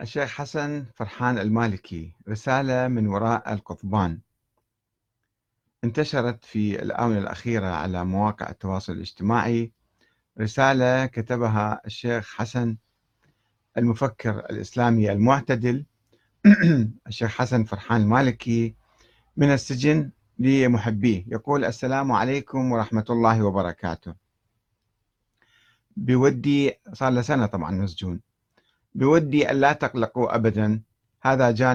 الشيخ حسن فرحان المالكي، رسالة من وراء القضبان، انتشرت في الآونة الأخيرة على مواقع التواصل الاجتماعي رسالة كتبها الشيخ حسن المفكر الإسلامي المعتدل الشيخ حسن فرحان المالكي من السجن لمحبيه، يقول: السلام عليكم ورحمة الله وبركاته. بودي، صار له سنة طبعا مسجون، بودي ألا تقلقوا أبدا، هذا جانب